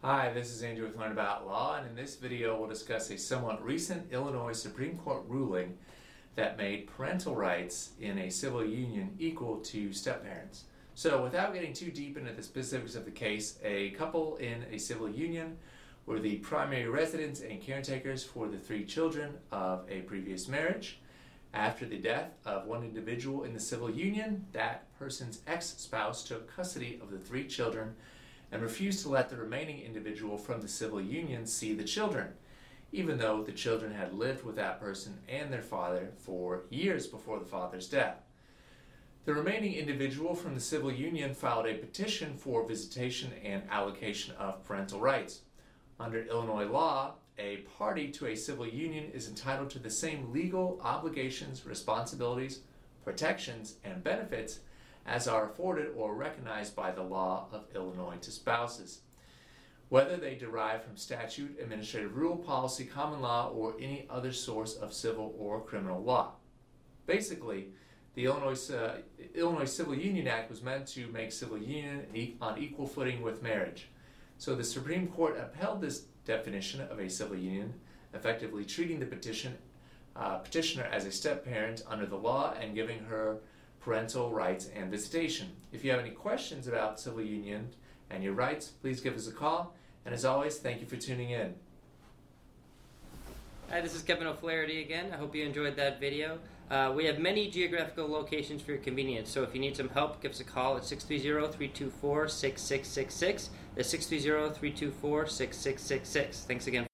Hi, this is Andrew with Learn About Law, and in this video we'll discuss a somewhat recent Illinois Supreme Court ruling that made parental rights in a civil union equal to step-parents. So without getting too deep into the specifics of the case, a couple in a civil union were the primary residents and caretakers for the three children of a previous marriage. After the death of one individual in the civil union, that person's ex-spouse took custody of the three children and refused to let the remaining individual from the civil union see the children, even though the children had lived with that person and their father for years before the father's death. The remaining individual from the civil union filed a petition for visitation and allocation of parental rights. Under Illinois law, a party to a civil union is entitled to the same legal obligations, responsibilities, protections, and benefits as are afforded or recognized by the law of Illinois to spouses, whether they derive from statute, administrative rule, policy, common law, or any other source of civil or criminal law. Basically, the Illinois Civil Union Act was meant to make civil union on equal footing with marriage. So the Supreme Court upheld this definition of a civil union, effectively treating the petitioner as a step-parent under the law and giving her parental rights and visitation. If you have any questions about civil union and your rights, please give us a call. And as always, thank you for tuning in. Hi, this is Kevin O'Flaherty again. I hope you enjoyed that video. We have many geographical locations for your convenience, so if you need some help, give us a call at 630-324-6666. That's 630-324-6666. Thanks again.